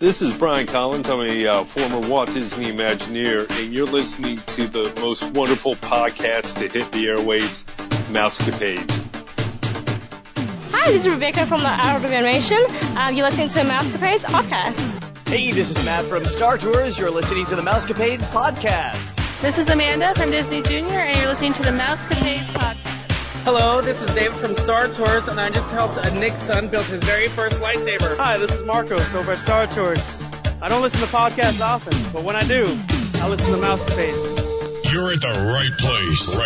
This is Brian Collins. I'm a former Walt Disney Imagineer, and you're listening to the most wonderful podcast to hit the airwaves, Mousecapades. Hi, this is Rebecca from the Hour of Animation. You're listening to Mousecapades Podcast. Hey, this is Matt from Star Tours. You're listening to the Mousecapades Podcast. This is Amanda from Disney Junior, and you're listening to the Mousecapades Podcast. Hello, this is David from Star Tours, and I just helped Nick's son build his very first lightsaber. Hi, this is Marcos over at Star Tours. I don't listen to podcasts often, but when I do, I listen to Mousecapades. You're at the right place.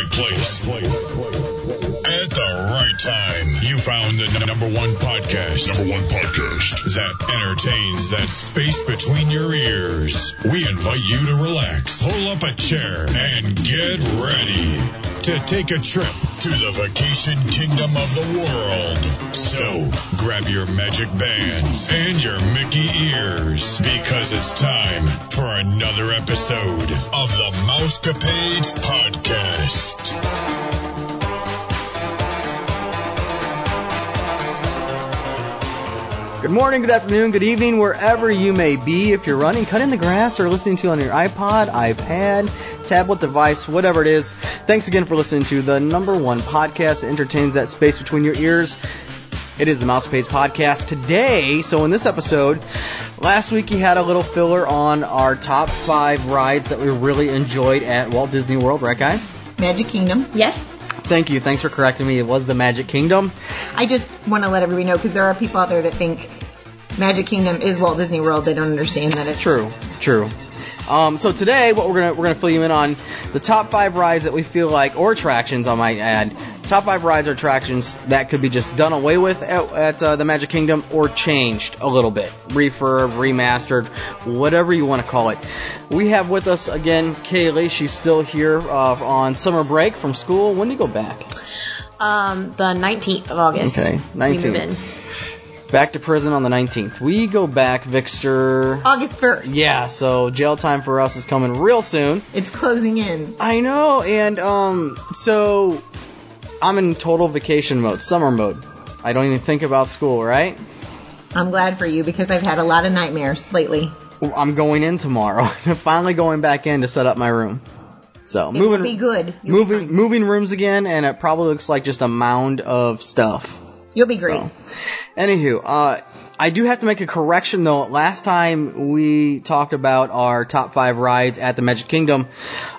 At the right time. You found the number one podcast. That entertains that space between your ears. We invite you to relax, pull up a chair, and get ready to take a trip to the vacation kingdom of the world. So, grab your magic bands and your Mickey ears, because it's time for another episode of the Mousecapades Podcast. Good morning, good afternoon, good evening, wherever you may be. If you're running, cutting the grass, or listening to it on your iPod, iPad, tablet device, whatever it is. Thanks again for listening to the number one podcast that entertains that space between your ears. It is the Mousecapades Podcast today. So in this episode, last week you had a little filler on our top 5 rides that we really enjoyed at Walt Disney World, right guys? Magic Kingdom. Yes. Thank you. Thanks for correcting me. It was the Magic Kingdom. I just want to let everybody know, because there are people out there that think Magic Kingdom is Walt Disney World. They don't understand that it's... True. So today, what we're gonna fill you in on the top 5 rides that we feel like, or attractions, I might add. Top 5 rides or attractions that could be just done away with at the Magic Kingdom, or changed a little bit, refurb, remastered, whatever you want to call it. We have with us again Kaylee. She's still here on summer break from school. When do you go back? The 19th of August. Okay, 19th. We move in. Back to prison on the 19th. We go back, Victor... August 1st. Yeah, so jail time for us is coming real soon. It's closing in. I know, and so I'm in total vacation mode, summer mode. I don't even think about school, right? I'm glad for you, because I've had a lot of nightmares lately. I'm going in tomorrow. Finally going back in to set up my room. So it moving, will be good. Moving rooms again, and it probably looks like just a mound of stuff. You'll be great. So, anywho, I do have to make a correction, though. Last time we talked about our top 5 rides at the Magic Kingdom,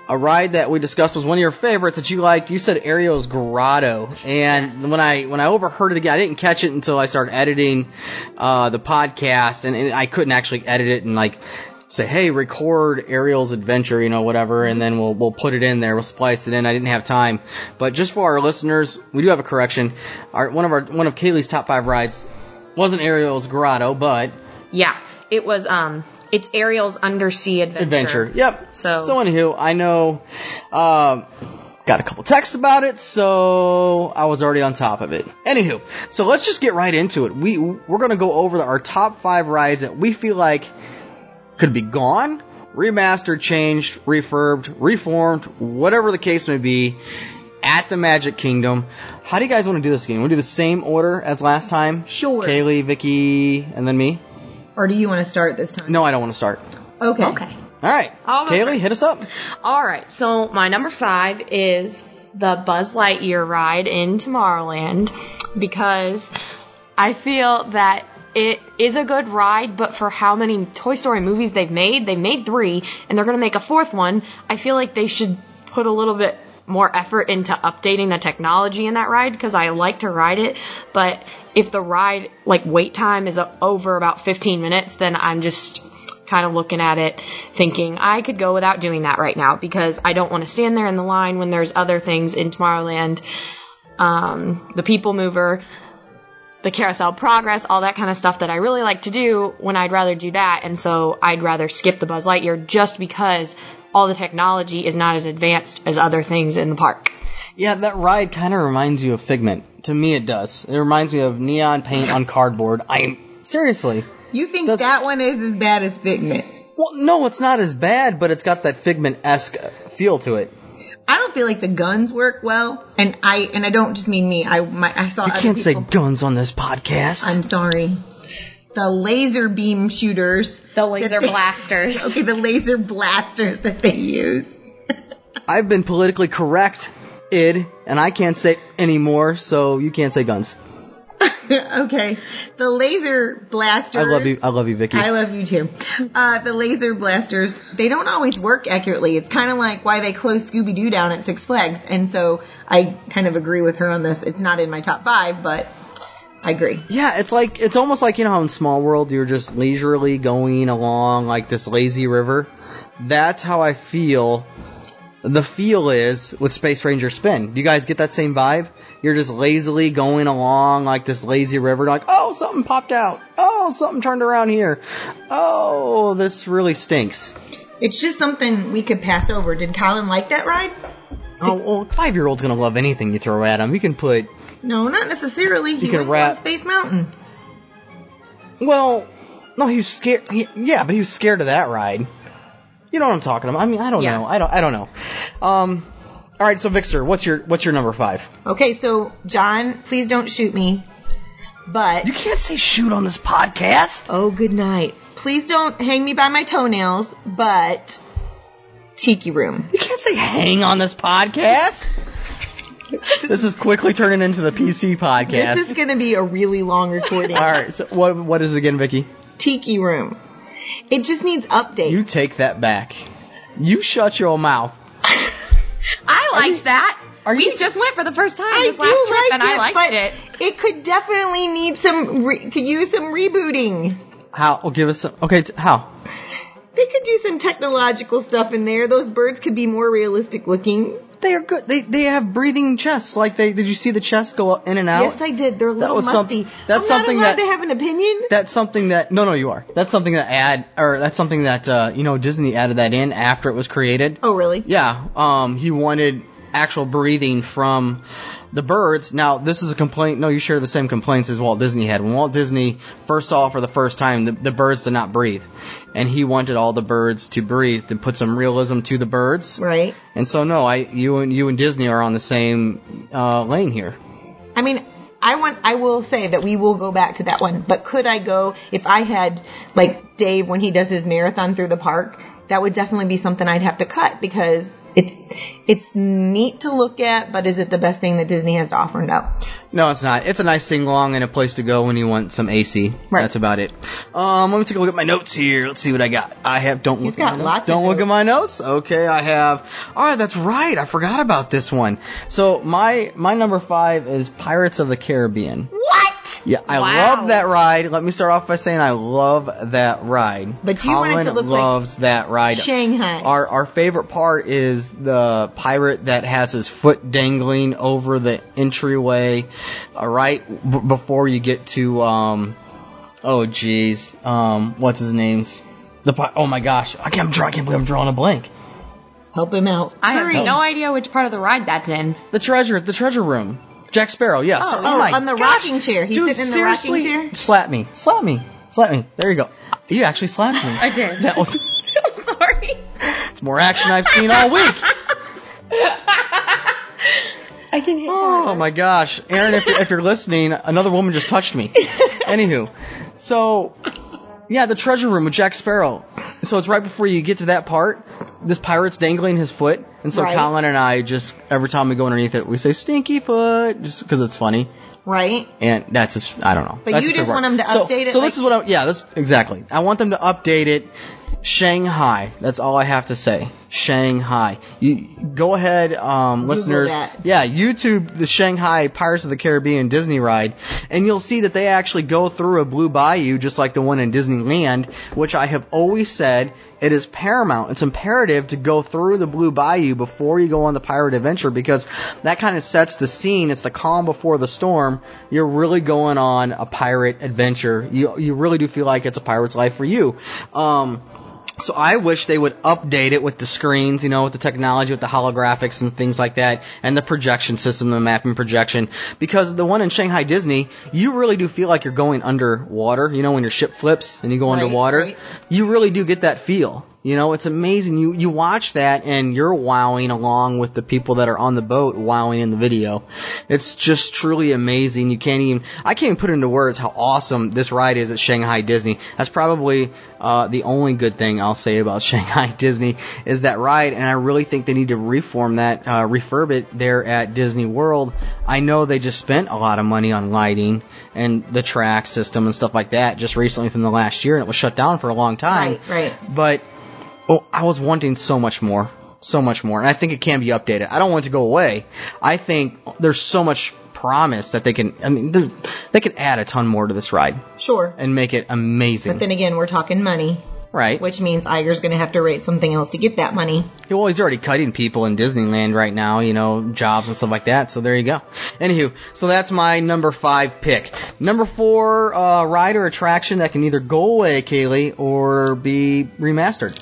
a ride that we discussed was one of your favorites that you liked. You said Ariel's Grotto. And when I overheard it again, I didn't catch it until I started editing the podcast, and I couldn't actually edit it and, like, say, hey, record Ariel's Adventure, you know, whatever, and then we'll put it in there. We'll splice it in. I didn't have time. But just for our listeners, we do have a correction. One of Kaylee's top 5 rides wasn't Ariel's Grotto, but... Yeah, it was... It's Ariel's Undersea Adventure. Yep. So anywho, I know... Got a couple texts about it, so I was already on top of it. Anywho, so let's just get right into it. We're going to go over our top 5 rides that we feel like... could be gone, remastered, changed, refurbed, reformed, whatever the case may be, at the Magic Kingdom. How do you guys want to do this again? Want to do the same order as last time? Sure. Kaylee, Vicky, and then me? Or do you want to start this time? No, I don't want to start. Okay. Okay. All right. Kaylee, hit us up. All right. So my number 5 is the Buzz Lightyear ride in Tomorrowland, because I feel that it is a good ride, but for how many Toy Story movies they've made 3, and they're going to make a 4th one, I feel like they should put a little bit more effort into updating the technology in that ride, because I like to ride it, but if the ride, like, wait time is over about 15 minutes, then I'm just kind of looking at it thinking, I could go without doing that right now, because I don't want to stand there in the line when there's other things in Tomorrowland, the People Mover, the Carousel Progress, all that kind of stuff that I really like to do, when I'd rather do that. And so I'd rather skip the Buzz Lightyear, just because all the technology is not as advanced as other things in the park. Yeah, that ride kind of reminds you of Figment. To me it does. It reminds me of neon paint on cardboard. Seriously. You think that one is as bad as Figment? Well, no, it's not as bad, but it's got that Figment-esque feel to it. I don't feel like the guns work well, and I don't just mean me. I saw. You can't say guns on this podcast. I'm sorry. the laser beam shooters. The laser blasters. Okay, the laser blasters that they use. I've been politically correct, Id, and I can't say anymore, so you can't say guns. Okay. The laser blasters. I love you, Vicky. I love you, too. The laser blasters, they don't always work accurately. It's kind of like why they closed Scooby-Doo down at Six Flags. And so I kind of agree with her on this. It's not in my top five, but I agree. Yeah, it's like, it's almost like, you know how in Small World you're just leisurely going along like this lazy river? That's how I feel the feel is with Space Ranger Spin. Do you guys get that same vibe? You're just lazily going along like this lazy river. Like, oh, something popped out. Oh, something turned around here. Oh, this really stinks. It's just something we could pass over. Did Colin like that ride? Oh, well, a 5-year-old's going to love anything you throw at him. You can put... No, not necessarily. He went on Space Mountain. Well, no, he was scared. Yeah, but he was scared of that ride. You know what I'm talking about. I mean, I don't know. I don't know. All right, so Vixter, what's your number five? Okay, so John, please don't shoot me. But you can't say shoot on this podcast. Oh, good night. Please don't hang me by my toenails, but Tiki Room. You can't say hang on this podcast. This is quickly turning into the PC podcast. This is going to be a really long recording. All right, so what is it again, Vicky? Tiki Room. It just means update. You take that back. You shut your mouth. I liked that. We just went for the first time this last trip, and I liked it. It could definitely need could use some rebooting. How? Oh, give us some. Okay, how? They could do some technological stuff in there. Those birds could be more realistic looking. They are good. They have breathing chests. Like did you see the chest go in and out? Yes, I did. They're a little musty. I'm not allowed to have an opinion. That's something that you are. That's something that Disney added that in after it was created. Oh, really? Yeah. He wanted actual breathing from the birds. Now, this is a complaint. No, you share the same complaints as Walt Disney had. When Walt Disney first saw for the first time, the birds did not breathe. And he wanted all the birds to breathe and put some realism to the birds. Right. And so, no, you and Disney are on the same lane here. I mean, I will say that we will go back to that one. But could I go, if I had, like, Dave, when he does his marathon through the park, that would definitely be something I'd have to cut because it's neat to look at, but is it the best thing that Disney has to offer? No. No, it's not. It's a nice sing-along and a place to go when you want some AC. Right. That's about it. Let me take a look at my notes here. Let's see what I got. Don't look at my notes. Okay, I have... All right, that's right. I forgot about this one. So my number five is Pirates of the Caribbean. What? Yeah, I love that ride. Let me start off by saying I love that ride. But you want it to look loves like that ride. Shanghai. Our favorite part is the pirate that has his foot dangling over the entryway. All right, before you get to, what's his name's? Oh my gosh, I can't believe I'm drawing a blank. Help him out. I have no idea which part of the ride that's in. The treasure room. Jack Sparrow, yes. On the rocking chair. He's sitting in the rocking chair? Slap me. There you go. You actually slapped me. I did. That was... I'm sorry. It's more action I've seen all week. I can hear her. Oh, my gosh. Aaron, if you're listening, another woman just touched me. Anywho. So, yeah, the treasure room with Jack Sparrow. So it's right before you get to that part. This pirate's dangling his foot. And so right. Colin and I just, every time we go underneath it, we say, stinky foot, just because it's funny. Right. And that's just, I don't know. But that's you just want them to update it. So this is what exactly. I want them to update it. Shanghai. That's all I have to say. Shanghai. You go ahead, listeners. Yeah, YouTube the Shanghai Pirates of the Caribbean Disney ride, and you'll see that they actually go through a Blue Bayou just like the one in Disneyland, which I have always said it is paramount. It's imperative to go through the Blue Bayou before you go on the pirate adventure because that kind of sets the scene. It's the calm before the storm. You're really going on a pirate adventure. You really do feel like it's a pirate's life for you. So I wish they would update it with the screens, you know, with the technology, with the holographics and things like that, and the projection system, the map and projection. Because the one in Shanghai Disney, you really do feel like you're going underwater, you know, when your ship flips and you go underwater. Right. You really do get that feel. You know, it's amazing. You watch that and you're wowing along with the people that are on the boat wowing in the video. It's just truly amazing. I can't even put into words how awesome this ride is at Shanghai Disney. That's probably the only good thing I'll say about Shanghai Disney is that ride, and I really think they need to refurb it there at Disney World. I know they just spent a lot of money on lighting and the track system and stuff like that just recently within the last year, and it was shut down for a long time. Right. But I was wanting so much more, and I think it can be updated. I don't want it to go away. I think there's so much promise that they can add a ton more to this ride. Sure. And make it amazing. But then again, we're talking money. Right. Which means Iger's going to have to rate something else to get that money. Well, he's already cutting people in Disneyland right now, you know, jobs and stuff like that. So there you go. Anywho, so that's my number 5 pick. Number 4 ride or attraction that can either go away, Kaylee, or be remastered.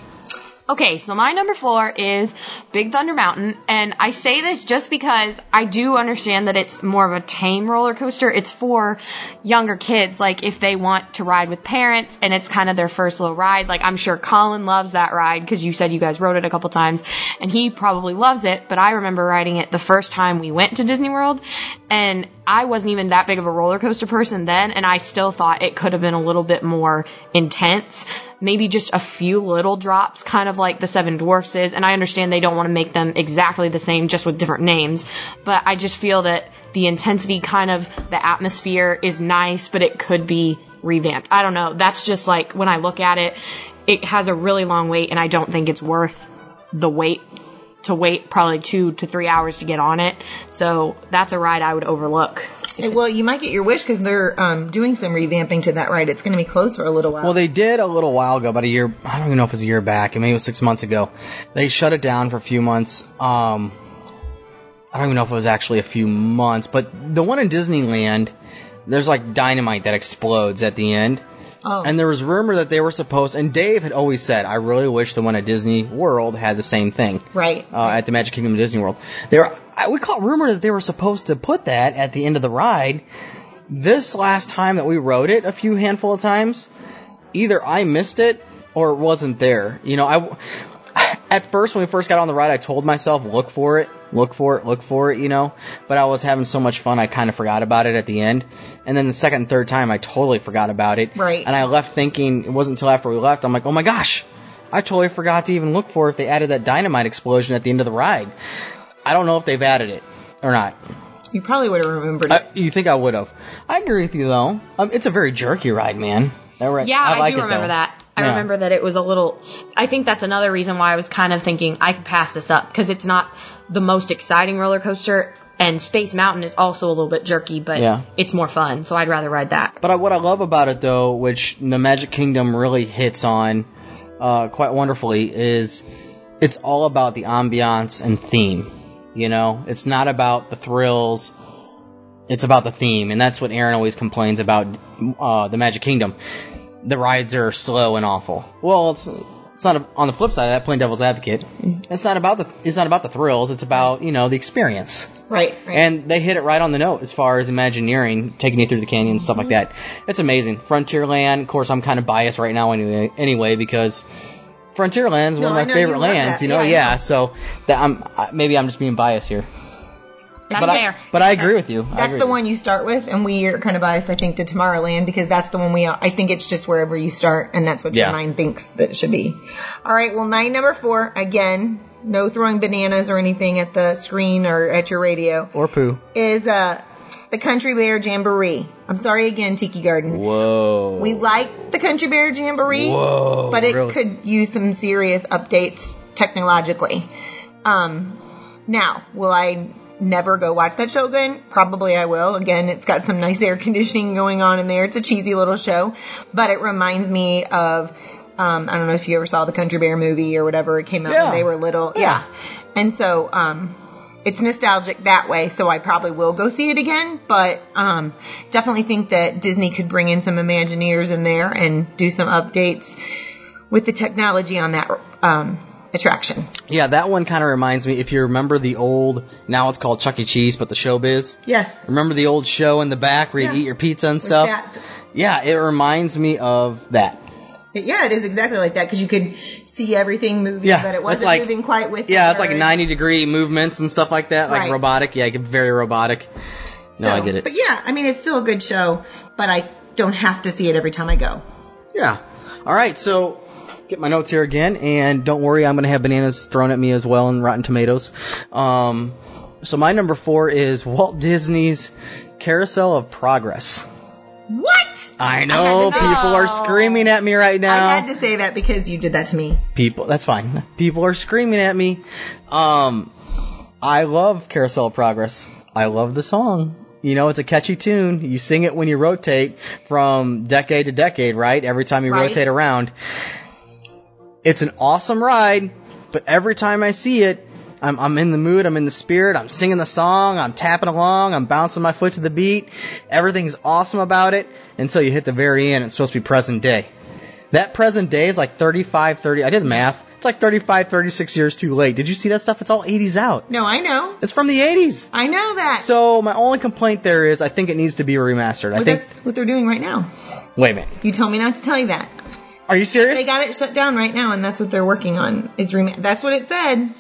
Okay, so my number 4 is Big Thunder Mountain, and I say this just because I do understand that it's more of a tame roller coaster. It's for younger kids, like if they want to ride with parents, and it's kind of their first little ride. Like, I'm sure Colin loves that ride, because you said you guys rode it a couple times, and he probably loves it, but I remember riding it the first time we went to Disney World, and I wasn't even that big of a roller coaster person then, and I still thought it could have been a little bit more intense. Maybe just a few little drops, kind of like the Seven Dwarfs is. And I understand they don't want to make them exactly the same, just with different names. But I just feel that the intensity, kind of the atmosphere is nice, but it could be revamped. I don't know. That's just like, when I look at it, it has a really long wait, and I don't think it's worth the wait to wait probably 2 to 3 hours to get on it. So that's a ride I would overlook. Well, you might get your wish, because they're doing some revamping to that ride. It's going to be closed for a little while. Well, they did a little while ago, about a year. I don't even know if it was a year back. Maybe it was 6 months ago. They shut it down for a few months. I don't even know if it was actually a few months. But the one in Disneyland, there's like dynamite that explodes at the end. Oh. And there was rumor that they were supposed, and Dave had always said, I really wish the one at Disney World had the same thing. Right. At the Magic Kingdom of Disney World. We caught rumor that they were supposed to put that at the end of the ride. This last time that we rode it a few handful of times, either I missed it or it wasn't there. You know, at first, when we first got on the ride, I told myself, look for it, you know. But I was having so much fun, I kind of forgot about it at the end. And then the second and third time, I totally forgot about it. Right. And I left thinking, it wasn't until after we left, I'm like, oh my gosh, I totally forgot to even look for if they added that dynamite explosion at the end of the ride. I don't know if they've added it or not. You probably would have remembered it. You think I would have. I agree with you, though. It's a very jerky ride, man. Yeah, I do remember that. I remember that it was a little... I think that's another reason why I was kind of thinking I could pass this up, because it's not the most exciting roller coaster, and Space Mountain is also a little bit jerky, but it's more fun, so I'd rather ride that. But what I love about it, though, which the Magic Kingdom really hits on quite wonderfully, is it's all about the ambiance and theme. You know, it's not about the thrills. It's about the theme, and that's what Aaron always complains about the Magic Kingdom. The rides are slow and awful. Well, it's not on the flip side of that, playing devil's advocate. It's not about the thrills. It's about, you know, the experience. Right. And they hit it right on the note as far as Imagineering, taking you through the canyon and stuff like that. It's amazing. Frontierland, of course, I'm kind of biased right now anyway because Frontierland is one of my favorite lands. You know, yeah. So that maybe I'm just being biased here. But I agree with you. That's the one you start with, and we are kind of biased, I think, to Tomorrowland, because that's the one I think it's just wherever you start, and that's what your mind thinks that it should be. All right, well, number 4, again, no throwing bananas or anything at the screen or at your radio. Or poo. Is the Country Bear Jamboree. I'm sorry again, Tiki Garden. Whoa. We like the Country Bear Jamboree, but it could use some serious updates technologically. Now, will I... never go watch that show again? Probably I will. Again, it's got some nice air conditioning going on in there. It's a cheesy little show, but it reminds me of, I don't know if you ever saw the Country Bear movie or whatever. It came out when they were little. Yeah. And so, it's nostalgic that way, so I probably will go see it again, but definitely think that Disney could bring in some Imagineers in there and do some updates with the technology on that attraction. Yeah, that one kind of reminds me, if you remember the old, now it's called Chuck E. Cheese, but the Showbiz. Yes. Remember the old show in the back where you'd eat your pizza and stuff? With that. Yeah, it reminds me of that. Yeah, it is exactly like that because you could see everything moving, but it wasn't like, moving quite with you. Yeah, it's like 90-degree movements and stuff like that, like robotic. Yeah, very robotic. No, I get it. But yeah, I mean, it's still a good show, but I don't have to see it every time I go. Yeah. All right, so get my notes here again, and don't worry, I'm going to have bananas thrown at me as well and Rotten Tomatoes. So my number 4 is Walt Disney's Carousel of Progress. What? I know. People are screaming at me right now. I had to say that because you did that to me. That's fine. People are screaming at me. I love Carousel of Progress. I love the song. You know, it's a catchy tune. You sing it when you rotate from decade to decade, right? Every time you rotate around. It's an awesome ride, but every time I see it, I'm in the mood, I'm in the spirit, I'm singing the song, I'm tapping along, I'm bouncing my foot to the beat. Everything's awesome about it until you hit the very end. It's supposed to be present day. That present day is like 35, I did the math. It's like 35, 36 years too late. Did you see that stuff? It's all 80s out. No, I know. It's from the 80s. I know that. So my only complaint there is I think it needs to be remastered. Well, I think that's what they're doing right now. Wait a minute. You told me not to tell you that. Are you serious? They got it shut down right now, and that's what they're working on. That's what it said.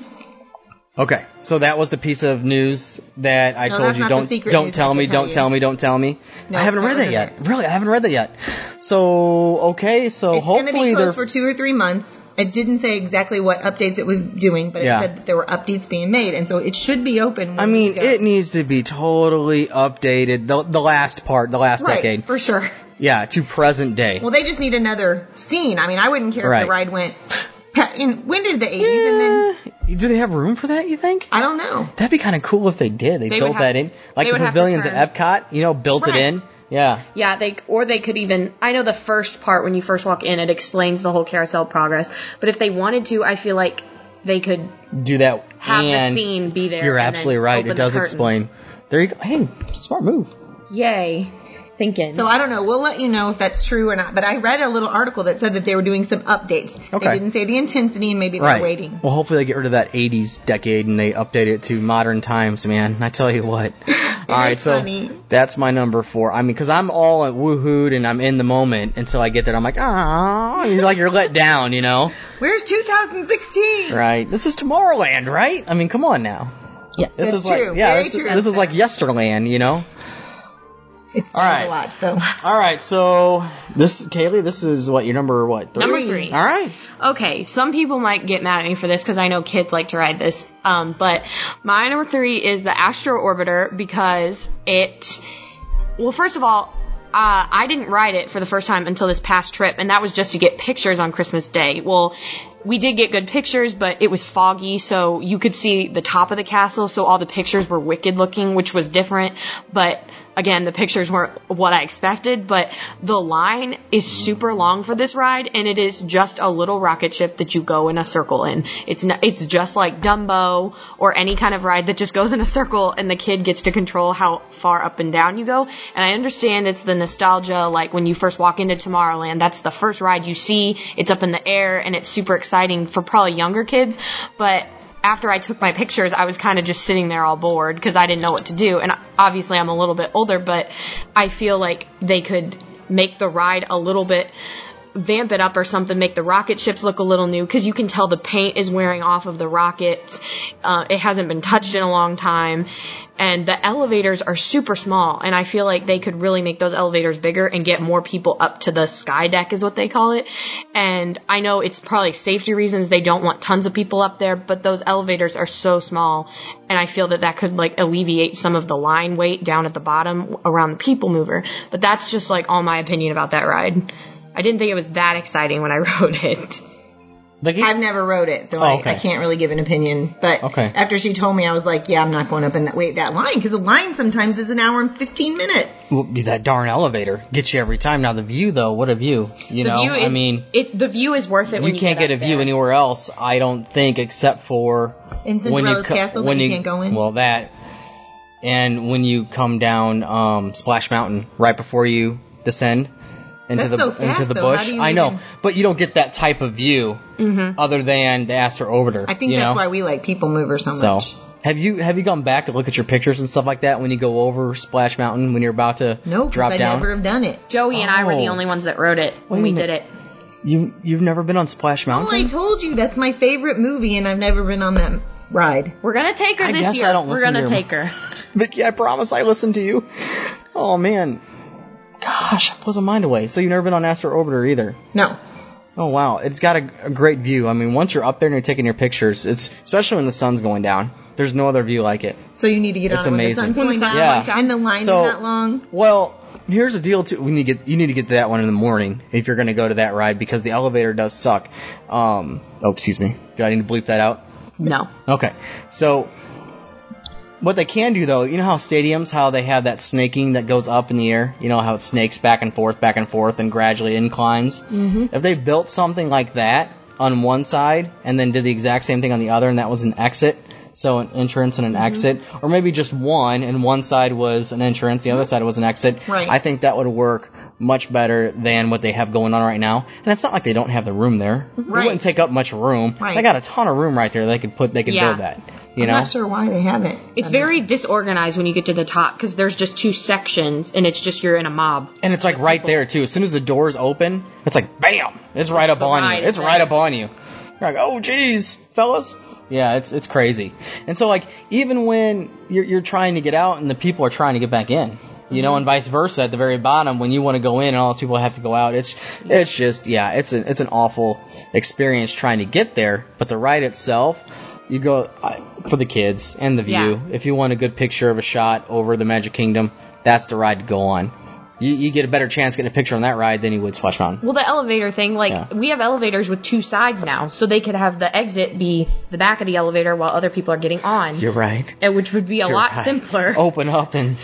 Okay, so that was the piece of news that I told you. Don't tell me. No, I haven't read that yet. Really, I haven't read that yet. So it's hopefully it's going to be closed for 2 or 3 months. It didn't say exactly what updates it was doing, but it said that there were updates being made, and so it should be open. I mean, it needs to be totally updated. The last part, the last decade, for sure. Yeah, to present day. Well, they just need another scene. I mean, I wouldn't care if the ride went. When did the 80s and then... Do they have room for that, you think? I don't know. That'd be kind of cool if they did. They built that in. Like the pavilions at Epcot, built it in. Yeah. Yeah, they could even... I know the first part, when you first walk in, it explains the whole Carousel Progress. But if they wanted to, I feel like they could... Do that. Have the scene be there. You're absolutely right. It does explain. There you go. Hey, smart move. Yay. Thinking. So I don't know. We'll let you know if that's true or not. But I read a little article that said that they were doing some updates. Okay. They didn't say the intensity, and maybe they're waiting. Well, hopefully they get rid of that 80s decade and they update it to modern times, man. I tell you what. All right, so funny. That's my number 4. I mean, because I'm all at woohooed and I'm in the moment until I get there. I'm like, oh, you're let down, Where's 2016? Right. This is Tomorrowland, right? I mean, come on now. Yes, this is true. Like, yeah, true. This is like Yesterland, It's fun to watch, though. All right, so Kaylee, this is your number, 3? Number 3. All right. Okay, some people might get mad at me for this because I know kids like to ride this, but my number 3 is the Astro Orbiter because first of all, I didn't ride it for the first time until this past trip, and that was just to get pictures on Christmas Day. Well, we did get good pictures, but it was foggy, so you could see the top of the castle, so all the pictures were wicked looking, which was different, but... Again, the pictures weren't what I expected, but the line is super long for this ride, and it is just a little rocket ship that you go in a circle in. It's just like Dumbo or any kind of ride that just goes in a circle, and the kid gets to control how far up and down you go. And I understand it's the nostalgia, like when you first walk into Tomorrowland, that's the first ride you see. It's up in the air, and it's super exciting for probably younger kids, but... After I took my pictures, I was kind of just sitting there all bored because I didn't know what to do. And obviously I'm a little bit older, but I feel like they could make the ride a little bit, vamp it up or something, make the rocket ships look a little new because you can tell the paint is wearing off of the rockets. It hasn't been touched in a long time. And the elevators are super small, and I feel like they could really make those elevators bigger and get more people up to the sky deck is what they call it. And I know it's probably safety reasons they don't want tons of people up there, but those elevators are so small, and I feel that could like alleviate some of the line weight down at the bottom around the People Mover. But that's just like all my opinion about that ride. I didn't think it was that exciting when I rode it. I've never rode it, so I can't really give an opinion. But after she told me, I was like, yeah, I'm not going up in that line, because the line sometimes is an hour and 15 minutes. Well, that darn elevator gets you every time. Now, the view, though, what a view. The view is worth it when you can't get a view anywhere else, I don't think, except for... In Cinderella's Castle that you can't go in? Well, that. And when you come down Splash Mountain right before you descend... Into the bush. I know, but you don't get that type of view other than the Astro Orbiter. I think that's why we like People Mover so much. So, have you gone back to look at your pictures and stuff like that when you go over Splash Mountain when you're about to drop down? No, I never have done it. Joey and I were the only ones that rode it when we did it. You've never been on Splash Mountain? Oh, I told you that's my favorite movie, and I've never been on that ride. We're gonna take her this year. We're gonna take her. Vicky, I promise I listened to you. Oh man, gosh, I blows my mind away. So you've never been on Astro Orbiter either? No. Oh wow, it's got a great view. I mean, once you're up there and you're taking your pictures, it's especially when the sun's going down. There's no other view like it. So you need to get on when the sun's going down. Yeah. And the line is not long. Well, here's the deal too. You need to get to that one in the morning if you're going to go to that ride because the elevator does suck. Oh, excuse me. Do I need to bleep that out? No. Okay. So what they can do though, you know how stadiums, how they have that snaking that goes up in the air, you know how it snakes back and forth, and gradually inclines. Mm-hmm. If they built something like that on one side and then did the exact same thing on the other, and that was an exit, so an entrance and an mm-hmm. exit, or maybe just one, and one side was an entrance, the other side was an exit. Right. I think that would work much better than what they have going on right now. And it's not like they don't have the room there. Right. It wouldn't take up much room. Right. They got a ton of room right there. They could build that. I'm not sure why they haven't. It's very disorganized when you get to the top because there's just two sections and it's just you're in a mob. And it's like right there too. As soon as the doors open, it's like bam! It's right up on you. It's right up on you. You're like, oh geez, fellas. Yeah, it's crazy. And so like even when you're trying to get out and the people are trying to get back in, you know, and vice versa at the very bottom when you want to go in and all those people have to go out. It's just it's an awful experience trying to get there. But the ride itself. You go for the kids and the view. Yeah. If you want a good picture of a shot over the Magic Kingdom, that's the ride to go on. You get a better chance getting a picture on that ride than you would Splash Mountain. Well, the elevator thing, we have elevators with two sides now, so they could have the exit be the back of the elevator while other people are getting on. You're right. Which would be a lot simpler. Open up and,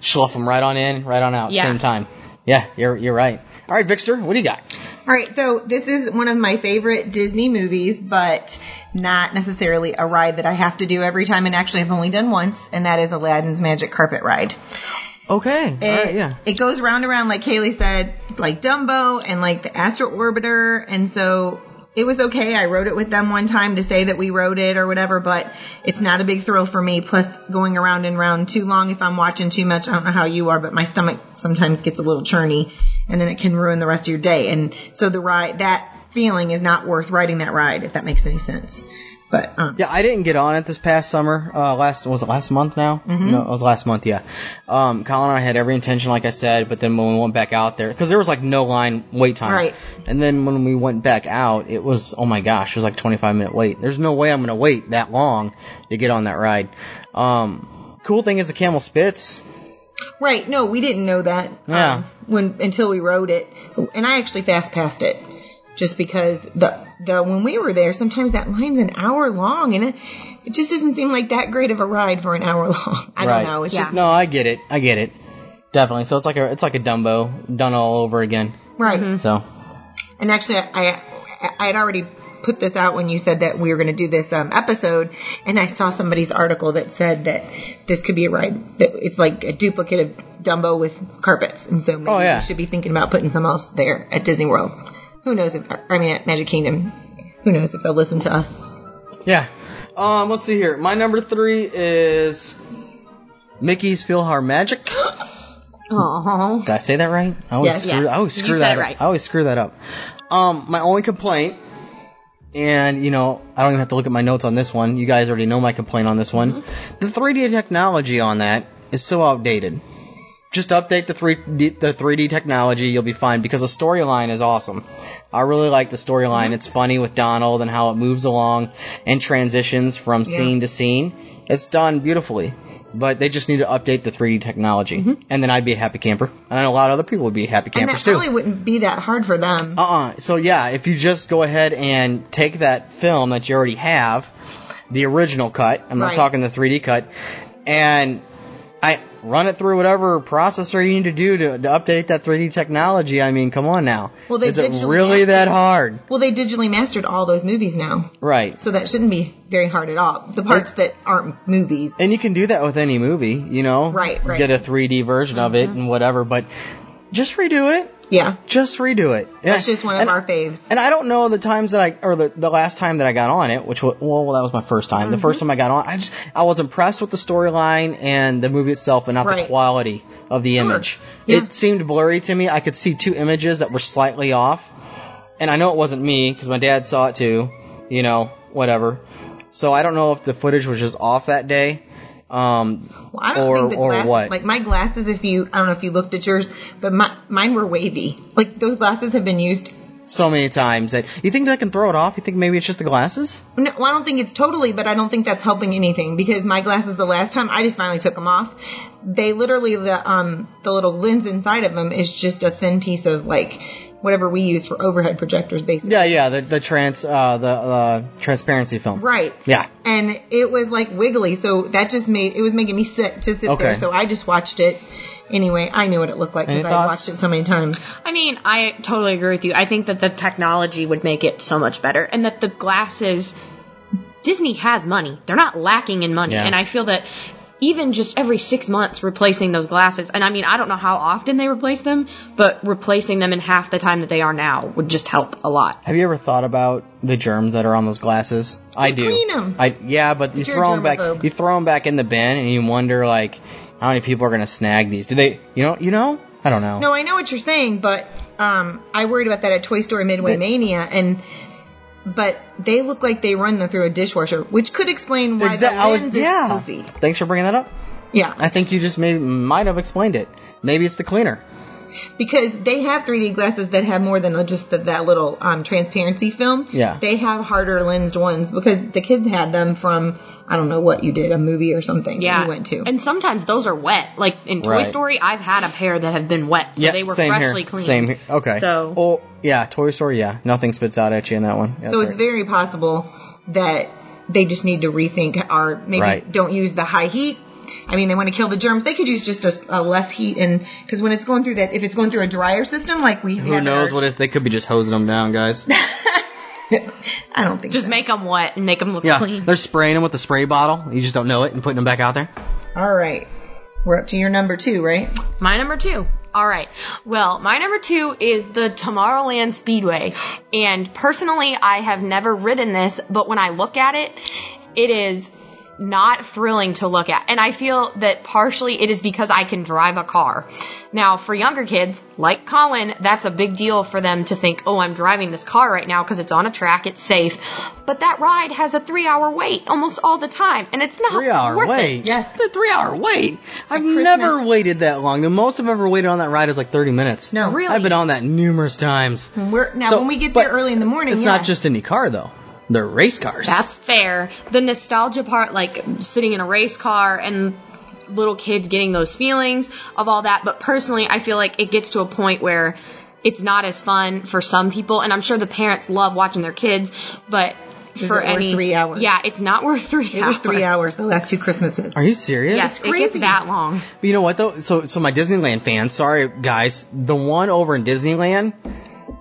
schluff them right on in, right on out, same time. Yeah, you're right. All right, Vixter, what do you got? All right, so this is one of my favorite Disney movies, but not necessarily a ride that I have to do every time, and actually I've only done once, and that is Aladdin's Magic Carpet Ride. Okay. It goes round and round, like Kaylee said, like Dumbo and like the Astro Orbiter, and so it was okay. I rode it with them one time to say that we rode it or whatever, but it's not a big thrill for me. Plus, going around and round too long if I'm watching too much. I don't know how you are, but my stomach sometimes gets a little churny, and then it can ruin the rest of your day. And so the ride, that feeling is not worth riding that ride, if that makes any sense. But I didn't get on it this past summer. Was it last month now? Mm-hmm. No, it was last month. Yeah, Colin and I had every intention, like I said, but then when we went back out there, because there was like no line wait time, right? And then when we went back out, it was it was like 25-minute wait. There's no way I'm gonna wait that long to get on that ride. Cool thing is the camel spits. Right? No, we didn't know that. Yeah. Until we rode it, and I actually fast passed it. Just because the when we were there, sometimes that line's an hour long, and it just doesn't seem like that great of a ride for an hour long. I don't know. It's just, no, I get it. Definitely. So it's like a Dumbo done all over again. Right. Mm-hmm. So. And actually, I had already put this out when you said that we were going to do this episode, and I saw somebody's article that said that this could be a ride. It's like a duplicate of Dumbo with carpets, and so maybe we should be thinking about putting some else there at Disney World. Who knows at Magic Kingdom, who knows if they'll listen to us. Yeah. Let's see here. My number 3 is Mickey's PhilharMagic Magic. Aww. Did I say that right? I always screw that up. My only complaint, and, you know, I don't even have to look at my notes on this one. You guys already know my complaint on this one. Mm-hmm. The 3D technology on that is so outdated. Just update the 3D technology, you'll be fine, because the storyline is awesome. I really like the storyline. Mm-hmm. It's funny with Donald and how it moves along and transitions from scene to scene. It's done beautifully, but they just need to update the 3D technology. Mm-hmm. And then I'd be a happy camper. And a lot of other people would be happy campers too. And that probably wouldn't be that hard for them. So if you just go ahead and take that film that you already have, the original cut, I'm not talking the 3D cut, and run it through whatever processor you need to do to update that 3D technology. I mean, come on now. Well, is it really that hard? Well, they digitally mastered all those movies now. Right. So that shouldn't be very hard at all. The parts that aren't movies. And you can do that with any movie, you know. Right. Get a 3D version of it and whatever, but just redo it. Yeah. Just redo it. Yeah. That's just one of our faves. And I don't know the times that the last time that I got on it, which was, that was my first time. Mm-hmm. The first time I got on, I was impressed with the storyline and the movie itself, but not the quality of the image. Yeah. It seemed blurry to me. I could see two images that were slightly off. and I know it wasn't me because my dad saw it too, you know, whatever. So I don't know if the footage was just off that day, well, I don't think the glasses, or what. Like my glasses, I don't know if you looked at yours, but mine were wavy. Like those glasses have been used so many times that you think that can throw it off? You think maybe it's just the glasses? No, well, I don't think it's totally, but I don't think that's helping anything because my glasses the last time I just finally took them off. They literally the little lens inside of them is just a thin piece of like whatever we use for overhead projectors, basically. Yeah, the transparency film. Right. Yeah. And it was like wiggly, so that just made it was making me sick to sit there. So I just watched it. Anyway, I knew what it looked like because I watched it so many times. I mean, I totally agree with you. I think that the technology would make it so much better, and that the glasses, Disney has money. They're not lacking in money, and I feel that even just every 6 months replacing those glasses, and I mean, I don't know how often they replace them, but replacing them in half the time that they are now would just help a lot. Have you ever thought about the germs that are on those glasses? I do. Clean them. Yeah, but you throw them back in the bin, and you wonder, like, how many people are going to snag these? Do they, you know? I don't know. No, I know what you're saying, but I worried about that at Toy Story Midway Mania, but they look like they run them through a dishwasher, which could explain why the lens is goofy. Thanks for bringing that up. Yeah. I think you just might have explained it. Maybe it's the cleaner. Because they have 3D glasses that have more than just that little transparency film. Yeah. They have harder lensed ones because the kids had them from... I don't know what you did, a movie or something you went to. And sometimes those are wet. Like in Toy Story, I've had a pair that have been wet, so they were freshly cleaned. Same here. Okay. So, Toy Story, nothing spits out at you in that one. Yeah, so it's very possible that they just need to rethink or maybe don't use the high heat. I mean, they want to kill the germs. They could use just a less heat, and because when it's going through that, if it's going through a dryer system, like we have. Who knows what it is? They could be just hosing them down, guys. I don't think just so. Make them wet and make them look clean. They're spraying them with the spray bottle. You just don't know it and putting them back out there. All right. We're up to your number two, right? My number two. All right. Well, my number two is the Tomorrowland Speedway. And personally, I have never ridden this, but when I look at it, it is not thrilling to look at. And I feel that partially it is because I can drive a car. Now, for younger kids, like Colin, that's a big deal for them to think, oh, I'm driving this car right now because it's on a track, it's safe. But that ride has a 3-hour wait almost all the time, and it's not worth it. 3-hour wait? Yes, the 3-hour wait. I've never waited that long. The most I've ever waited on that ride is like 30 minutes. No, really? I've been on that numerous times. When we get there early in the morning, it's not just any car, though. They're race cars. That's fair. The nostalgia part, like sitting in a race car and little kids getting those feelings of all that. But personally, I feel like it gets to a point where it's not as fun for some people. And I'm sure the parents love watching their kids, but for any 3 hours. Yeah, it's not worth 3 hours. It was 3 hours the last two Christmases. Are you serious? Yes, it gets that long. But you know what though? So my Disneyland fans, sorry guys, the one over in Disneyland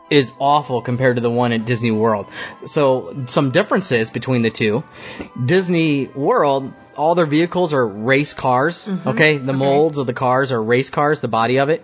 is awful compared to the one at Disney World. So some differences between the two. Disney World, all their vehicles are race cars, okay? The molds of the cars are race cars, the body of it.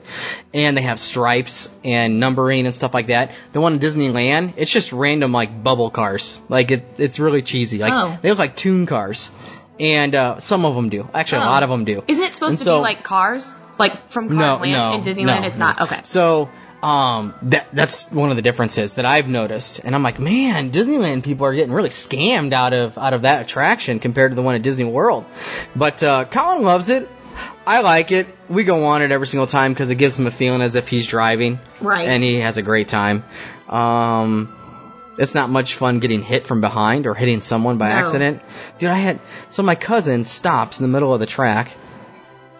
And they have stripes and numbering and stuff like that. The one in Disneyland, it's just random, like, bubble cars. Like, it's really cheesy. Like they look like toon cars. And some of them do. Actually, a lot of them do. Isn't it supposed to be like Cars? Like, from Cars in Disneyland? No, it's not. Okay. So... that's one of the differences that I've noticed. And I'm like, man, Disneyland people are getting really scammed out of that attraction compared to the one at Disney World. But, Colin loves it. I like it. We go on it every single time because it gives him a feeling as if he's driving. Right. And he has a great time. It's not much fun getting hit from behind or hitting someone by accident. Dude, so my cousin stops in the middle of the track.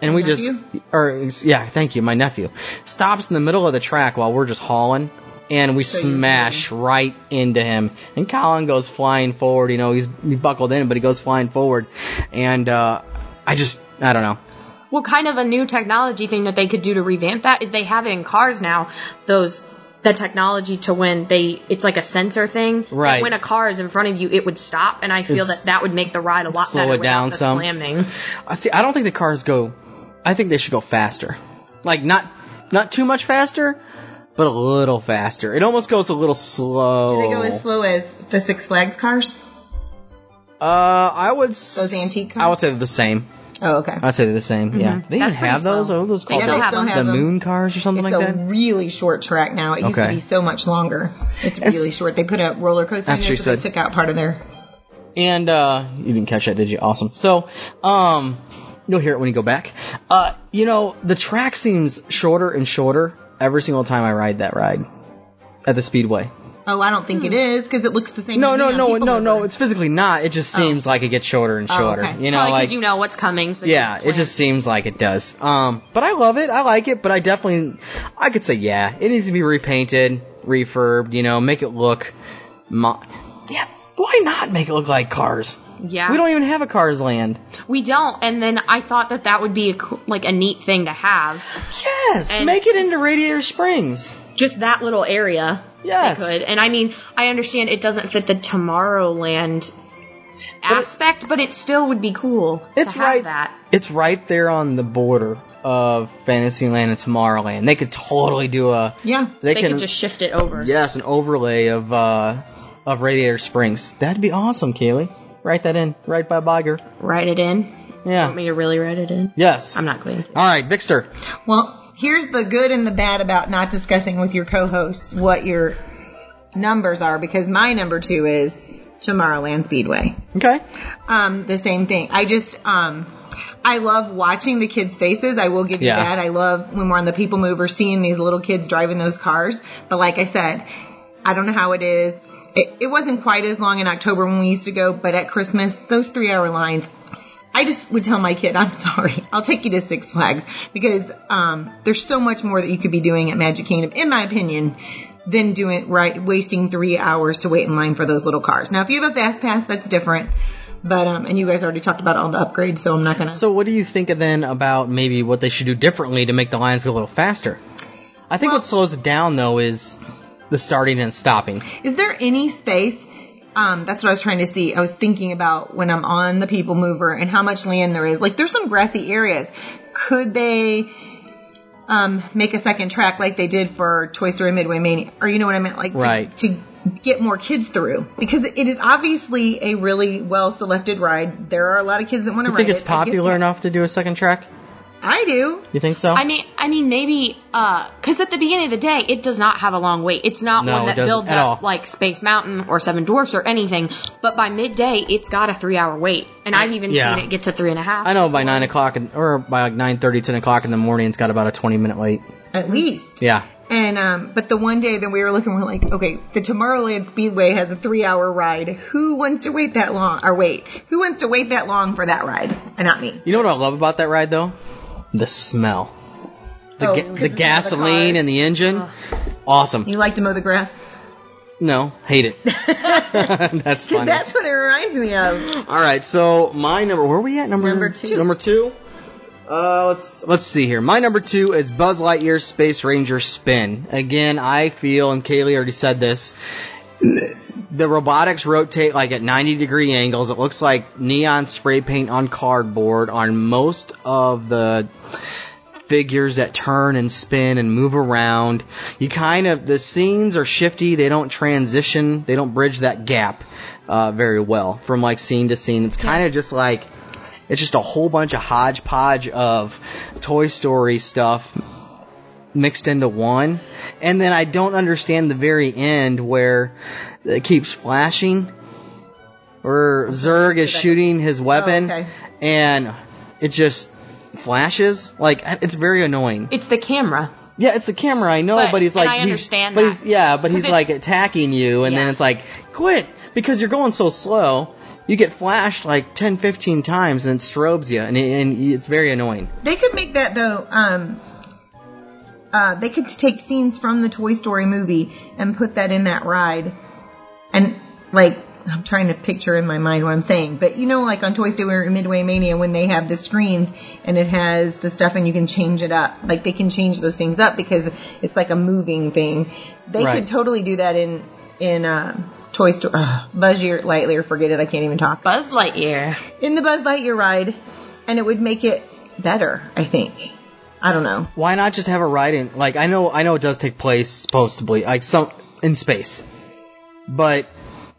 And we my nephew stops in the middle of the track while we're just hauling, and we smash right into him. And Colin goes flying forward. You know, he's buckled in, but he goes flying forward. And I don't know. Well, kind of a new technology thing that they could do to revamp that is they have it in Cars now. The technology to when it's like a sensor thing. Right. That when a car is in front of you, it would stop, and I feel that would make the ride a lot better without the slamming. See, I don't think the cars go. I think they should go faster. Like, not too much faster, but a little faster. It almost goes a little slow. Do they go as slow as the Six Flags cars? I would... Those antique cars? I would say they're the same. Oh, okay. I'd say they're the same. Mm-hmm. Yeah. They didn't have those? Slow. Are those called the moon cars or something it's like that? It's a really short track now. It used to be so much longer. It's really short. They put a roller coaster in there, so they took out part of their... And you didn't catch that, did you? Awesome. So, you'll hear it when you go back. The track seems shorter and shorter every single time I ride that ride at the Speedway. Oh, I don't think it is, because it looks the same. No, it's physically not. It just seems like it gets shorter and shorter. Okay. You know, probably because you know what's coming. So it just seems like it does. But I love it. I like it. But I could say, it needs to be repainted, refurbed. You know, make it look. Why not make it look like Cars? Yeah. We don't even have a Cars Land. We don't. And then I thought that would be a neat thing to have. Yes. And make it into Radiator Springs. Just that little area. Yes. They could. And I mean, I understand it doesn't fit the Tomorrowland aspect, but it still would be cool to have that. It's right there on the border of Fantasyland and Tomorrowland. They could totally do a... Yeah. They could just shift it over. Yes, an overlay of Radiator Springs. That'd be awesome, Kaylee. Write that in. Right by Bogger. Write it in? Yeah. You want me to really write it in? Yes. I'm not clean. All right, Vixter. Well... Here's the good and the bad about not discussing with your co-hosts what your numbers are, because my number 2 is Tomorrowland Speedway. Okay. The same thing. I just, I love watching the kids' faces. I will give you that. I love when we're on the People Mover seeing these little kids driving those cars. But like I said, I don't know how it is. It wasn't quite as long in October when we used to go, but at Christmas, those 3-hour lines... I just would tell my kid, I'm sorry, I'll take you to Six Flags, because there's so much more that you could be doing at Magic Kingdom, in my opinion, than wasting 3 hours to wait in line for those little cars. Now, if you have a fast pass, that's different, but and you guys already talked about all the upgrades, so I'm not going to... So what do you think then about maybe what they should do differently to make the lines go a little faster? I think what slows it down, though, is the starting and stopping. Is there any space... that's what I was trying to see. I was thinking about when I'm on the People Mover and how much land there is. Like, there's some grassy areas. Could they make a second track like they did for Toy Story Midway Mania? Or you know what I meant? Like, right. to get more kids through. Because it is obviously a really well-selected ride. There are a lot of kids that want to ride it. You think it's popular enough to do a second track? I do. You think so? I mean, maybe, because at the beginning of the day, it does not have a long wait. It's not one that builds up like Space Mountain or Seven Dwarfs or anything. But by midday, it's got a 3-hour wait, and I've even seen it get to 3.5. I know by 9 o'clock or by 9:30, 10 o'clock in the morning, it's got about a 20-minute wait at least. Yeah. And but the one day that we were looking, we're like, okay, the Tomorrowland Speedway has a 3-hour ride. Who wants to wait that long? Who wants to wait that long for that ride? And not me. You know what I love about that ride though? The smell. The gasoline and the engine. Awesome. You like to mow the grass? No. Hate it. That's funny. That's what it reminds me of. All right. So my number... Where are we at? Number 2. Number 2. Let's see here. My number 2 is Buzz Lightyear's Space Ranger Spin. Again, I feel, and Kaylee already said this... The robotics rotate like at 90-degree angles. It looks like neon spray paint on cardboard on most of the figures that turn and spin and move around. The scenes are shifty. They don't transition. They don't bridge that gap very well from like scene to scene. It's kind of just like it's just a whole bunch of hodgepodge of Toy Story stuff mixed into one. And then I don't understand the very end where it keeps flashing, or Zurg is shooting his weapon, and it just flashes. Like, it's very annoying. It's the camera. Yeah, it's the camera, I know, but he's like... I understand that. But he's like attacking you, and then it's like, quit, because you're going so slow. You get flashed like 10, 15 times, and it strobes you, and it's very annoying. They could make that, though... they could take scenes from the Toy Story movie and put that in that ride. And, like, I'm trying to picture in my mind what I'm saying. But, you know, like on Toy Story Midway Mania, when they have the screens and it has the stuff and you can change it up. Like, they can change those things up because it's like a moving thing. They could totally do that in Toy Story. Buzz Lightyear, forget it, I can't even talk. Buzz Lightyear. In the Buzz Lightyear ride. And it would make it better, I think. I don't know. Why not just have a ride in? Like, I know it does take place supposedly, like some in space, but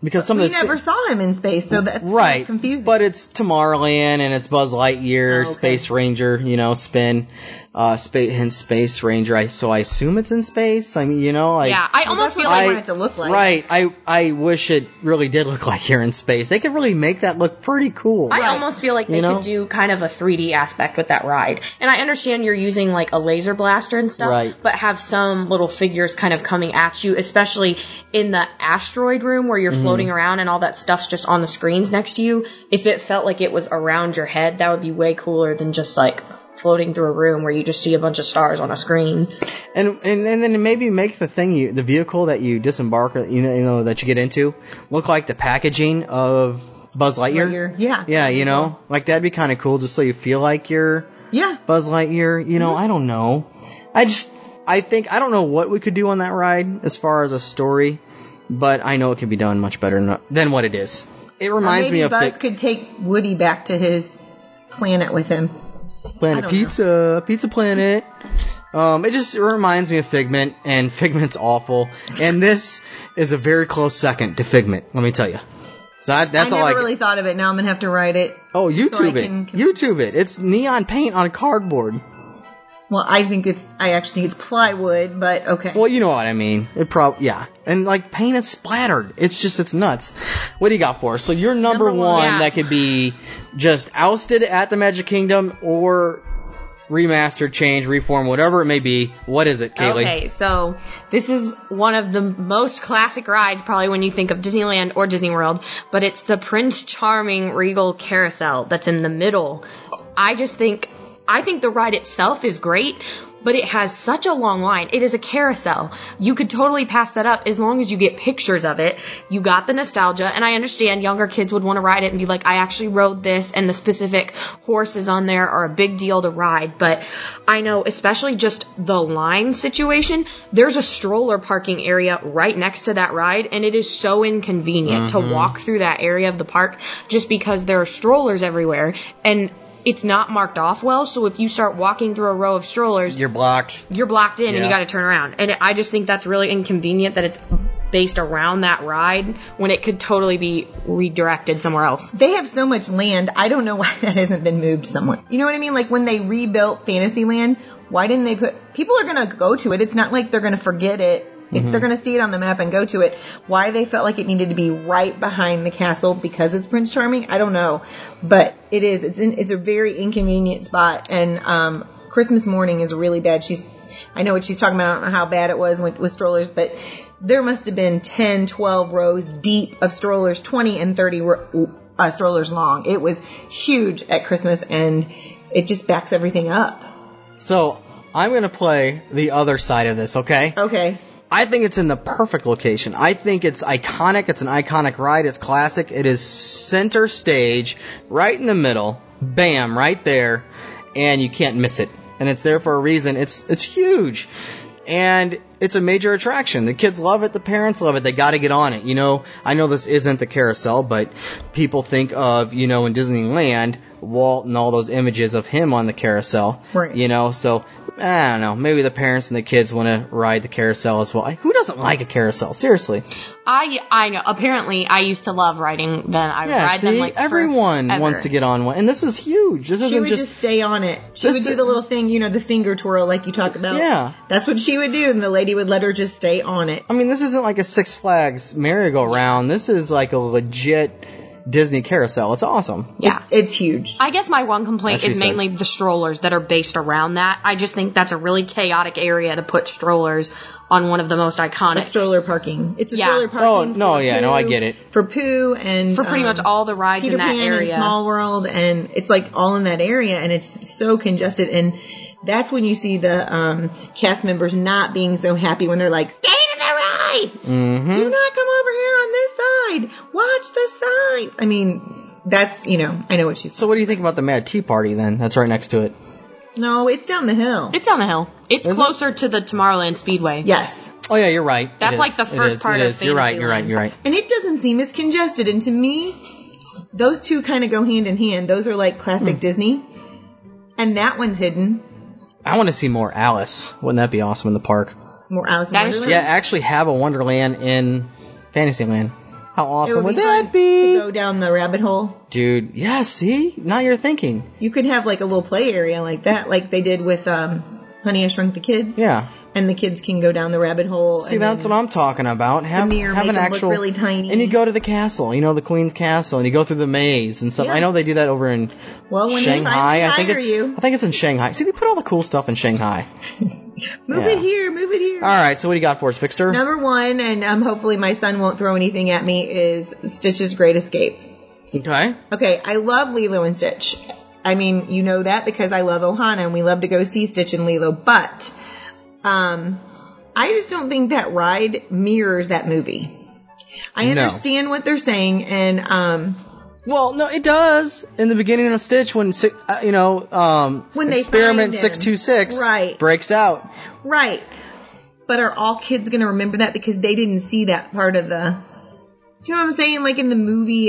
Because some of the never saw him in space, so that's right. Confusing. But it's Tomorrowland and it's Buzz Lightyear, Space Ranger, Spin, and Space Ranger. So I assume it's in space. I mean, I almost feel like I want it to look like. Right. I wish it really did look like you're in space. They could really make that look pretty cool. I almost feel like they could do kind of a 3D aspect with that ride. And I understand you're using like a laser blaster and stuff, but have some little figures kind of coming at you, especially in the asteroid room where you're floating around and all that stuff's just on the screens next to you. If it felt like it was around your head, that would be way cooler than just like floating through a room where you just see a bunch of stars on a screen. And then maybe make the vehicle that you disembark, that you get into, look like the packaging of Buzz Lightyear. Yeah, like that'd be kind of cool, just so you feel like you're Buzz Lightyear. I don't know. I don't know what we could do on that ride as far as a story. But I know it can be done much better than what it is. It reminds me of... Buzz could take Woody back to his planet with him. Planet Pizza Planet. It just reminds me of Figment, and Figment's awful. And this is a very close second to Figment, let me tell you. So I never really thought of it. Now I'm going to have to write it. Oh, YouTube it. It's neon paint on cardboard. Well, I actually think it's plywood, but okay. Well, you know what I mean. It probably, yeah. And like paint is splattered. It's nuts. What do you got for us? So you're number one that could be just ousted at the Magic Kingdom or remastered, changed, reformed, whatever it may be. What is it, Kaylee? Okay, so this is one of the most classic rides probably when you think of Disneyland or Disney World, but it's the Prince Charming Regal Carousel that's in the middle. I think the ride itself is great, but it has such a long line. It is a carousel. You could totally pass that up as long as you get pictures of it. You got the nostalgia, and I understand younger kids would want to ride it and be like, I actually rode this, and the specific horses on there are a big deal to ride. But I know, especially just the line situation, there's a stroller parking area right next to that ride, and it is so inconvenient to walk through that area of the park just because there are strollers everywhere, and it's not marked off well, so if you start walking through a row of strollers... You're blocked in, and you got to turn around. And I just think that's really inconvenient that it's based around that ride when it could totally be redirected somewhere else. They have so much land, I don't know why that hasn't been moved somewhere. You know what I mean? Like, when they rebuilt Fantasyland, why didn't they put... People are going to go to it. It's not like they're going to forget it. They're going to see it on the map and go to it. Why they felt like it needed to be right behind the castle because it's Prince Charming, I don't know. But it is. It's a very inconvenient spot. And Christmas morning is really bad. I know what she's talking about. I don't know how bad it was with strollers. But there must have been 10, 12 rows deep of strollers, 20 and 30 strollers long. It was huge at Christmas, and it just backs everything up. So I'm going to play the other side of this, okay? Okay. I think it's in the perfect location. I think it's iconic. It's an iconic ride. It's classic. It is center stage, right in the middle. Bam, right there. And you can't miss it. And it's there for a reason. It's huge. And it's a major attraction. The kids love it. The parents love it. They got to get on it. I know this isn't the carousel, but people think of, in Disneyland, Walt and all those images of him on the carousel. Right. So... I don't know. Maybe the parents and the kids want to ride the carousel as well. Who doesn't like a carousel? Seriously. I know. Apparently, I used to love riding them. Everyone wants to get on one. And this is huge. This isn't just stay on it. She would do the little thing, the finger twirl like you talk about. Yeah. That's what she would do, and the lady would let her just stay on it. I mean, this isn't like a Six Flags merry-go-round. This is like a legit... Disney carousel. It's awesome. Yeah. It's huge. I guess my one complaint is mainly the strollers that are based around that. I just think that's a really chaotic area to put strollers on one of the most iconic. It's a stroller parking. No, I get it. For Pooh and... For pretty much all the rides in that area. Peter Pan and Small World, and it's like all in that area, and it's so congested, and that's when you see the cast members not being so happy when they're like, stay to the ride! Mm-hmm. Do not come over here on this side! Watch the signs! I mean, that's, I know what she's... So what do you think about the Mad Tea Party, then? That's right next to it. No, it's down the hill. It's closer to the Tomorrowland Speedway. Yes. Oh, yeah, you're right. That's like the first part of Fantasyland. You're right. And it doesn't seem as congested, and to me, those two kind of go hand in hand. Those are like classic Disney, and that one's hidden. I want to see more Alice. Wouldn't that be awesome in the park? More Alice in Wonderland? Yeah, actually have a Wonderland in Fantasyland. How awesome would that be? To go down the rabbit hole. Dude, yeah, see? Now you're thinking. You could have, like, a little play area like that, like they did with Honey, I Shrunk the Kids. Yeah. And the kids can go down the rabbit hole. See, and that's what I'm talking about. Have an actual, look really tiny. And you go to the castle, you know, the Queen's Castle, and you go through the maze and stuff. Yeah. I know they do that over in Shanghai. I think it's in Shanghai. See, they put all the cool stuff in Shanghai. Move it here. All right, so what do you got for us, Fixter? Number one, and hopefully my son won't throw anything at me, is Stitch's Great Escape. Okay, I love Lilo and Stitch. I mean, you know that because I love Ohana, and we love to go see Stitch and Lilo, but I just don't think that ride mirrors that movie. I understand what they're saying, and well, no, it does. In the beginning of Stitch, when when Experiment 626 breaks out, right? But are all kids going to remember that because they didn't see that part of the? Do you know what I'm saying? Like in the movie,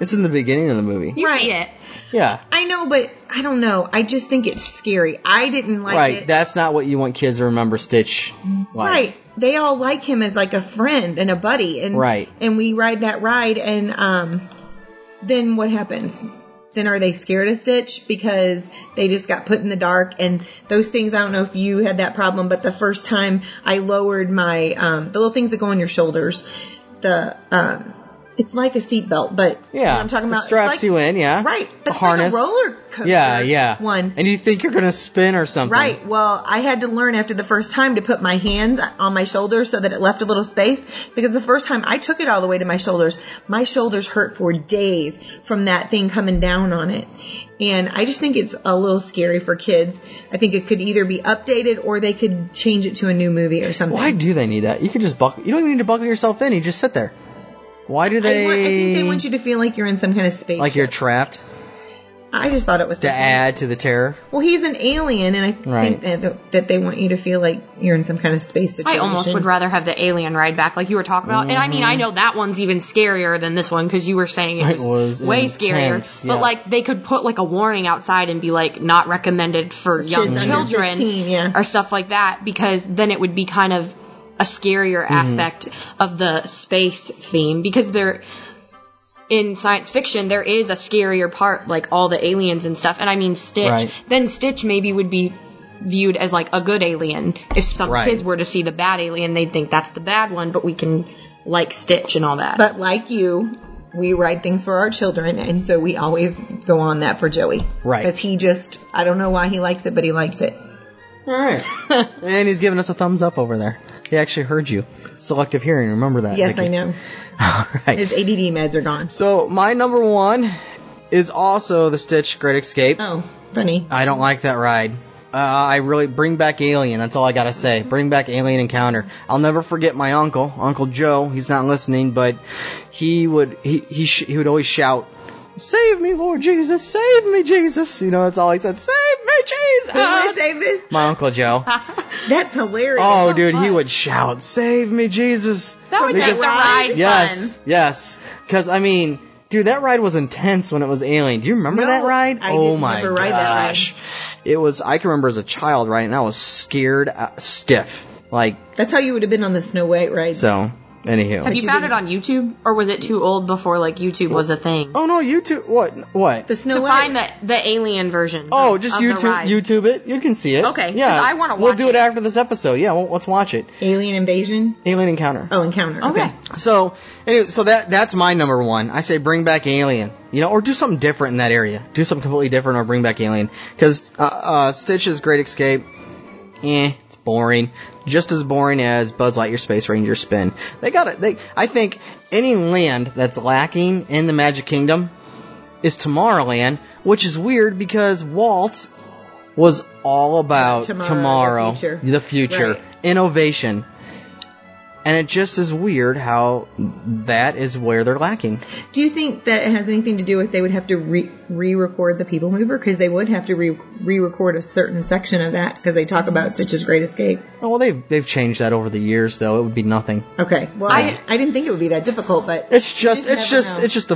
it's in the beginning of the movie, you see it. Yeah. I know, but I don't know. I just think it's scary. I didn't like it. Right. That's not what you want kids to remember Stitch like. Right. They all like him as like a friend and a buddy. And, and we ride that ride, and then what happens? Then are they scared of Stitch because they just got put in the dark and those things? I don't know if you had that problem, but the first time I lowered my the little things that go on your shoulders, the it's like a seatbelt, but I'm talking about. It straps you in, Right. But it's like a roller coaster one. And you think you're going to spin or something. Right. Well, I had to learn after the first time to put my hands on my shoulders so that it left a little space, because the first time I took it all the way to my shoulders hurt for days from that thing coming down on it. And I just think it's a little scary for kids. I think it could either be updated or they could change it to a new movie or something. Why do they need that? You could just you don't even need to buckle yourself in. You just sit there. Why do they... I think they want you to feel like you're in some kind of space. Like you're trapped? I just thought it was... To add to the terror? Well, he's an alien, and I think that they want you to feel like you're in some kind of space situation. I almost would rather have the alien ride back like you were talking about. Mm-hmm. And I mean, I know that one's even scarier than this one, because you were saying it was way scarier. Yes. But like they could put like a warning outside and be like, not recommended for young children 15, or stuff like that, because then it would be kind of... a scarier aspect of the space theme, because there in science fiction there is a scarier part, like all the aliens and stuff. And I mean Stitch, then Stitch maybe would be viewed as like a good alien. If some kids were to see the bad alien, they'd think that's the bad one, but we can like Stitch and all that. But like you, we write things for our children, and so we always go on that for Joey. Right. Because he just, I don't know why he likes it, but he likes it. All right. And he's giving us a thumbs up over there. He actually heard you. Selective hearing. Remember that. Yes, Nikki. I know. All right. His ADD meds are gone. So my number one is also the Stitch Great Escape. Oh, funny. I don't like that ride. I really... Bring back Alien. That's all I got to say. Bring back Alien Encounter. I'll never forget my uncle, Uncle Joe. He's not listening, but he would always shout, "Save me, Lord Jesus. Save me, Jesus." You know, that's all he said. "Save me, Jesus." Who saved this? My Uncle Joe. That's hilarious. Oh, that's dude, he would shout, "Save me, Jesus." That would make the ride fun. Yes. Because, I mean, dude, that ride was intense when it was Alien. Do you remember that ride? I didn't ride that ride. It was, I can remember as a child riding, and I was scared stiff. Like, that's how you would have been on the Snow White ride. So... Anywho. Have you found it on YouTube, or was it too old before like YouTube was a thing? Oh no, YouTube. What? The Snow White. To find the alien version. Oh, just YouTube it. You can see it. Okay. Yeah. I want to watch it. We'll do it after this episode. Yeah. Well, let's watch it. Alien Invasion. Alien Encounter. Oh, Encounter. Okay. So anyway, so that's my number one. I say bring back Alien. You know, or do something different in that area. Do something completely different, or bring back Alien, because Stitch's Great Escape. It's boring. Just as boring as Buzz Lightyear Space Ranger Spin. They got it. I think any land that's lacking in the Magic Kingdom is Tomorrowland, which is weird because Walt was all about tomorrow, the future, innovation. And it just is weird how that is where they're lacking. Do you think that it has anything to do with they would have to re-record the People Mover? Because they would have to re-record a certain section of that, because they talk about Stitch's Great Escape. Oh, well, they've changed that over the years, though. It would be nothing. Okay. Well, I didn't think it would be that difficult, but... It's just the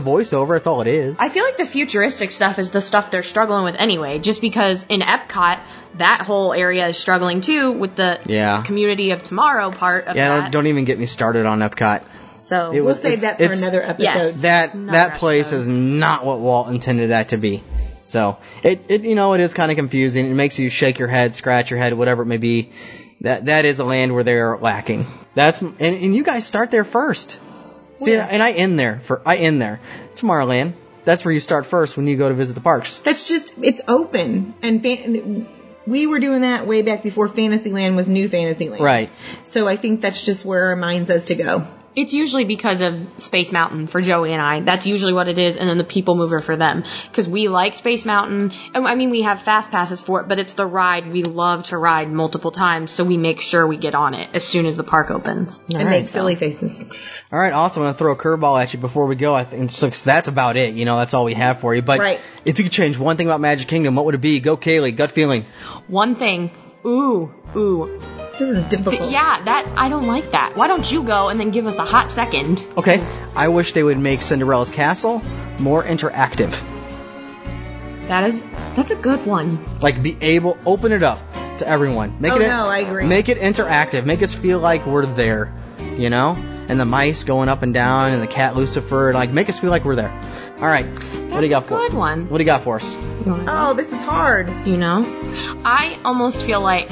voiceover. It's all it is. I feel like the futuristic stuff is the stuff they're struggling with anyway, just because in Epcot... that whole area is struggling, too, with the community of tomorrow part of that. Yeah, don't even get me started on Epcot. So we'll save that for another episode. Yes, that place is not what Walt intended that to be. So it is kind of confusing. It makes you shake your head, scratch your head, whatever it may be. That is a land where they're lacking. And you guys start there first. See, yeah. And I end there. Tomorrowland. That's where you start first when you go to visit the parks. That's just, it's open. And we were doing that way back before Fantasyland was New Fantasyland. Right. So I think that's just where our mind says to go. It's usually because of Space Mountain for Joey and I. That's usually what it is, and then the People Mover for them. Because we like Space Mountain. I mean, we have fast passes for it, but it's the ride we love to ride multiple times, so we make sure we get on it as soon as the park opens. Make silly faces. All right, awesome. I'm going to throw a curveball at you before we go. I think so, that's about it. That's all we have for you. But If you could change one thing about Magic Kingdom, what would it be? Go, Kaylee. Gut feeling. One thing. Ooh. This is difficult. I don't like that. Why don't you go and then give us a hot second? Okay. I wish they would make Cinderella's castle more interactive. That's a good one. Open it up to everyone. I agree. Make it interactive. Make us feel like we're there, And the mice going up and down and the cat Lucifer. Make us feel like we're there. All right. What do you got for us? Good one. What do you got for us? Oh, this is hard. I almost feel like...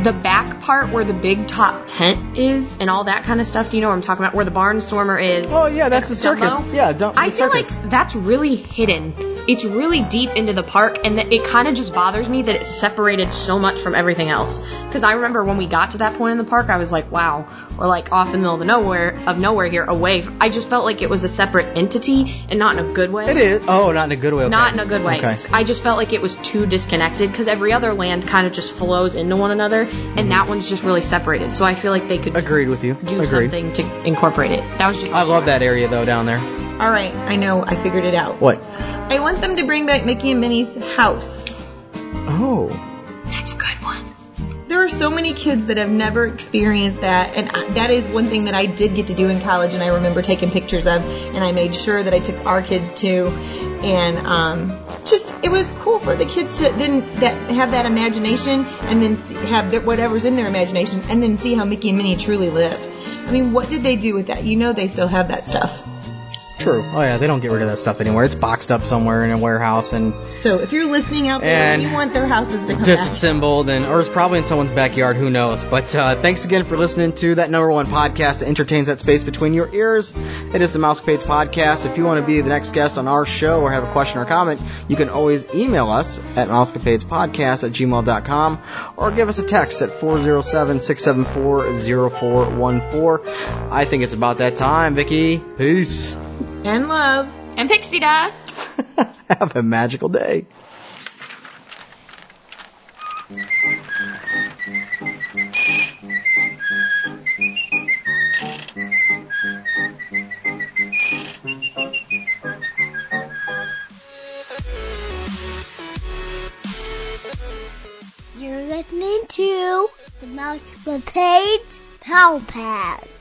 the back part where the big top tent is and all that kind of stuff. Do you know what I'm talking about? Where the barnstormer is. Oh, yeah, that's the circus. Dumbo. Yeah, the circus. I feel like that's really hidden. It's really deep into the park, and it kind of just bothers me that it's separated so much from everything else. Because I remember when we got to that point in the park, I was like, wow, we're off in the middle of nowhere here, away. I just felt like it was a separate entity, and not in a good way. It is. Oh, not in a good way. Okay. Not in a good way. Okay. I just felt like it was too disconnected, because every other land kind of just flows into one another. And that one's just really separated. So I feel like they could something to incorporate it. That was just. I love that area, though, down there. All right. I know. I figured it out. What? I want them to bring back Mickey and Minnie's house. Oh. That's a good one. There are so many kids that have never experienced that. And that is one thing that I did get to do in college. And I remember taking pictures of. And I made sure that I took our kids, too. And it was cool for the kids to then have that imagination and then have whatever's in their imagination and then see how Mickey and Minnie truly live. I mean, what did they do with that? They still have that stuff. True. Oh, yeah, they don't get rid of that stuff anywhere. It's boxed up somewhere in a warehouse. And so if you're listening out there and you want their houses to come just assembled, or it's probably in someone's backyard, who knows. But thanks again for listening to that number one podcast that entertains that space between your ears. It is the Mousecapades Podcast. If you want to be the next guest on our show or have a question or comment, you can always email us at mousecapadespodcast@gmail.com or give us a text at 407-674-0414. I think it's about that time, Vicky. Peace. And love. And pixie dust. Have a magical day. You're listening to the Mousecapades Power Pad.